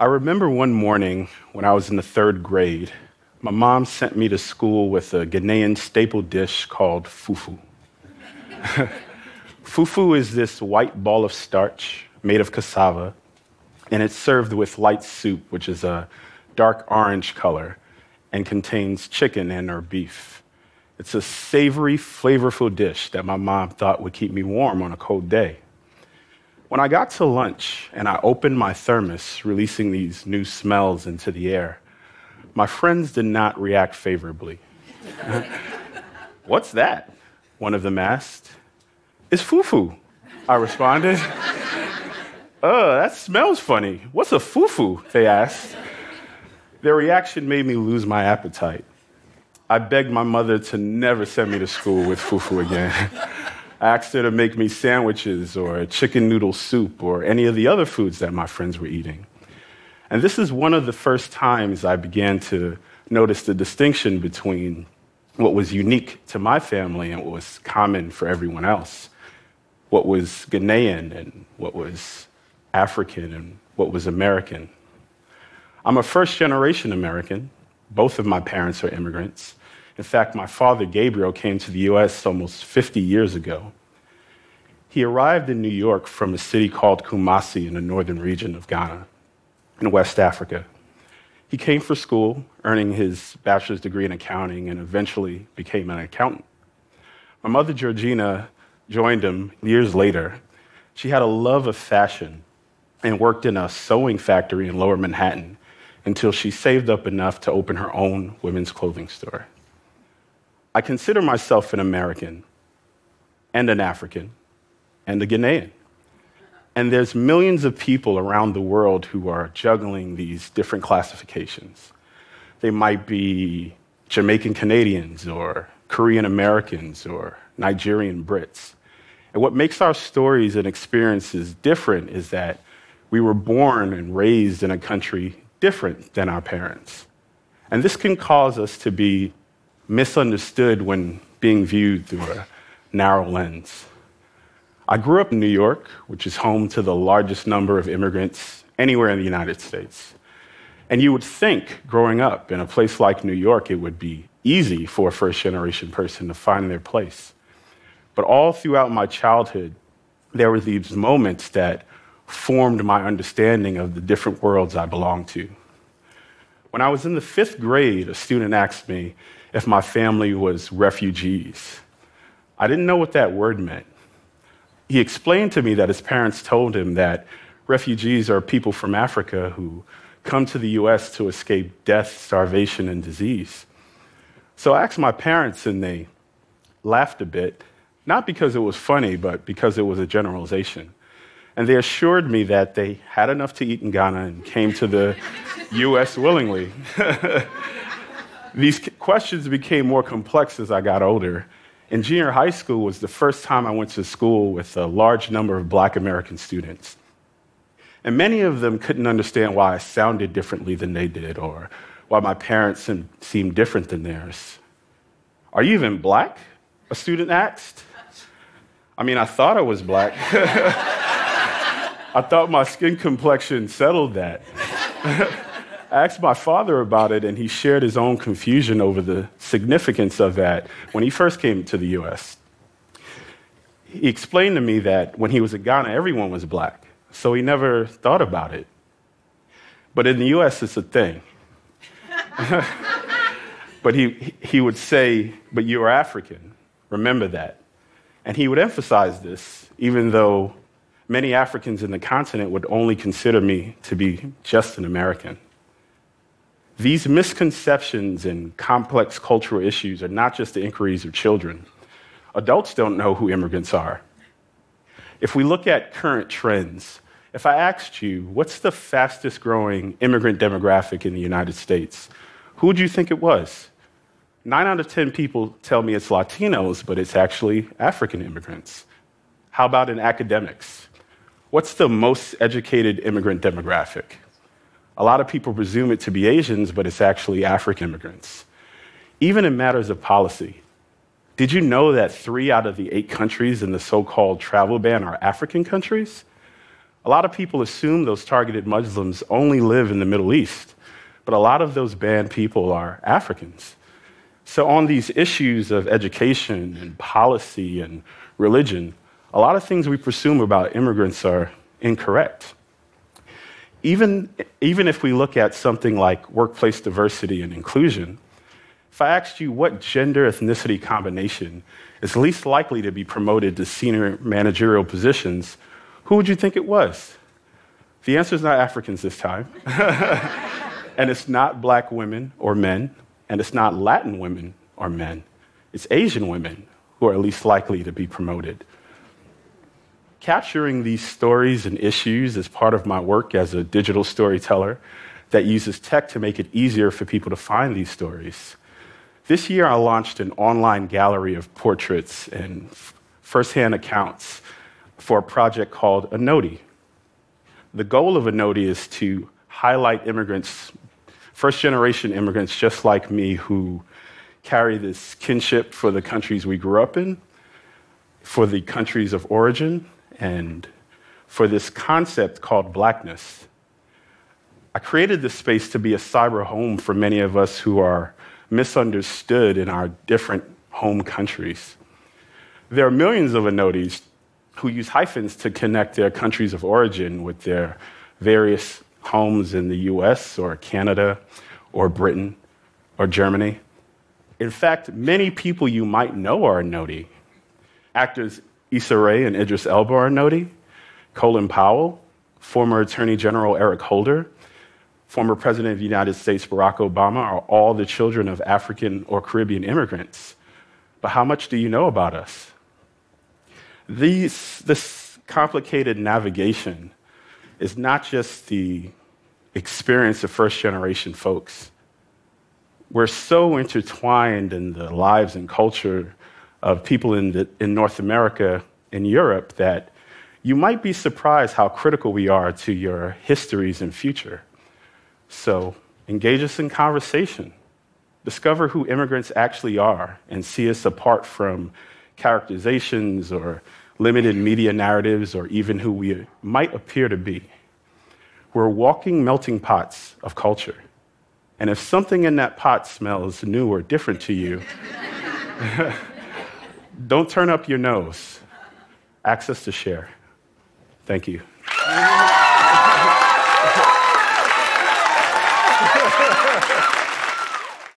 I remember one morning when I was in the third grade, my mom sent me to school with a Ghanaian staple dish called fufu. Fufu is this white ball of starch made of cassava, and it's served with light soup, which is a dark orange color and contains chicken and or beef. It's a savory, flavorful dish that my mom thought would keep me warm on a cold day. When I got to lunch and I opened my thermos, releasing these new smells into the air, my friends did not react favorably. "What's that?" one of them asked. "It's fufu," I responded. That smells funny. What's a fufu?" they asked. Their reaction made me lose my appetite. I begged my mother to never send me to school with fufu again. I asked her to make me sandwiches or chicken noodle soup or any of the other foods that my friends were eating. And this is one of the first times I began to notice the distinction between what was unique to my family and what was common for everyone else, what was Ghanaian and what was African and what was American. I'm a first-generation American. Both of my parents are immigrants. In fact, my father, Gabriel, came to the U.S. almost 50 years ago. He arrived in New York from a city called Kumasi in the northern region of Ghana, in West Africa. He came for school, earning his bachelor's degree in accounting, and eventually became an accountant. My mother, Georgina, joined him years later. She had a love of fashion and worked in a sewing factory in Lower Manhattan until she saved up enough to open her own women's clothing store. I consider myself an American and an African and a Ghanaian. And there's millions of people around the world who are juggling these different classifications. They might be Jamaican Canadians or Korean Americans or Nigerian Brits. And what makes our stories and experiences different is that we were born and raised in a country different than our parents. And this can cause us to be misunderstood when being viewed through a narrow lens. I grew up in New York, which is home to the largest number of immigrants anywhere in the United States. And you would think, growing up in a place like New York, it would be easy for a first-generation person to find their place. But all throughout my childhood, there were these moments that formed my understanding of the different worlds I belonged to. When I was in the fifth grade, a student asked me if my family was refugees. I didn't know what that word meant. He explained to me that his parents told him that refugees are people from Africa who come to the U.S. to escape death, starvation, and disease. So I asked my parents, and they laughed a bit, not because it was funny, but because it was a generalization. And they assured me that they had enough to eat in Ghana and came to the U.S. willingly. These questions became more complex as I got older. And junior high school was the first time I went to school with a large number of Black American students. And many of them couldn't understand why I sounded differently than they did or why my parents seemed different than theirs. "Are you even Black?" a student asked. I mean, I thought I was Black. I thought my skin complexion settled that. I asked my father about it, and he shared his own confusion over the significance of that when he first came to the U.S. He explained to me that when he was in Ghana, everyone was Black, so he never thought about it. But in the U.S., it's a thing. But he would say, "But you are African, remember that." And he would emphasize this, even though many Africans in the continent would only consider me to be just an American. These misconceptions and complex cultural issues are not just the inquiries of children. Adults don't know who immigrants are. If we look at current trends, if I asked you, what's the fastest growing immigrant demographic in the United States, who would you think it was? 9 out of 10 people tell me it's Latinos, but it's actually African immigrants. How about in academics? What's the most educated immigrant demographic? A lot of people presume it to be Asians, but it's actually African immigrants. Even in matters of policy, did you know that 3 out of the 8 countries in the so-called travel ban are African countries? A lot of people assume those targeted Muslims only live in the Middle East, but a lot of those banned people are Africans. So on these issues of education and policy and religion, a lot of things we presume about immigrants are incorrect. Even if we look at something like workplace diversity and inclusion, if I asked you what gender ethnicity combination is least likely to be promoted to senior managerial positions, who would you think it was? The answer is not Africans this time. And it's not black women or men, and it's not Latin women or men. It's Asian women who are least likely to be promoted. Capturing these stories and issues is part of my work as a digital storyteller that uses tech to make it easier for people to find these stories. This year, I launched an online gallery of portraits and firsthand accounts for a project called Anodi. The goal of Anodi is to highlight immigrants, first-generation immigrants just like me, who carry this kinship for the countries we grew up in, for the countries of origin, and for this concept called blackness. I created this space to be a cyber home for many of us who are misunderstood in our different home countries. There are millions of Anodis who use hyphens to connect their countries of origin with their various homes in the US or Canada or Britain or Germany. In fact, many people you might know are Anodi. Actors Issa Rae and Idris Elba are Anodi, Colin Powell, former Attorney General Eric Holder, former President of the United States Barack Obama are all the children of African or Caribbean immigrants. But how much do you know about us? This complicated navigation is not just the experience of first-generation folks. We're so intertwined in the lives and culture of people in North America, in Europe, that you might be surprised how critical we are to your histories and future. So engage us in conversation. Discover who immigrants actually are and see us apart from characterizations or limited media narratives or even who we might appear to be. We're walking melting pots of culture. And if something in that pot smells new or different to you, don't turn up your nose. Access to share. Thank you.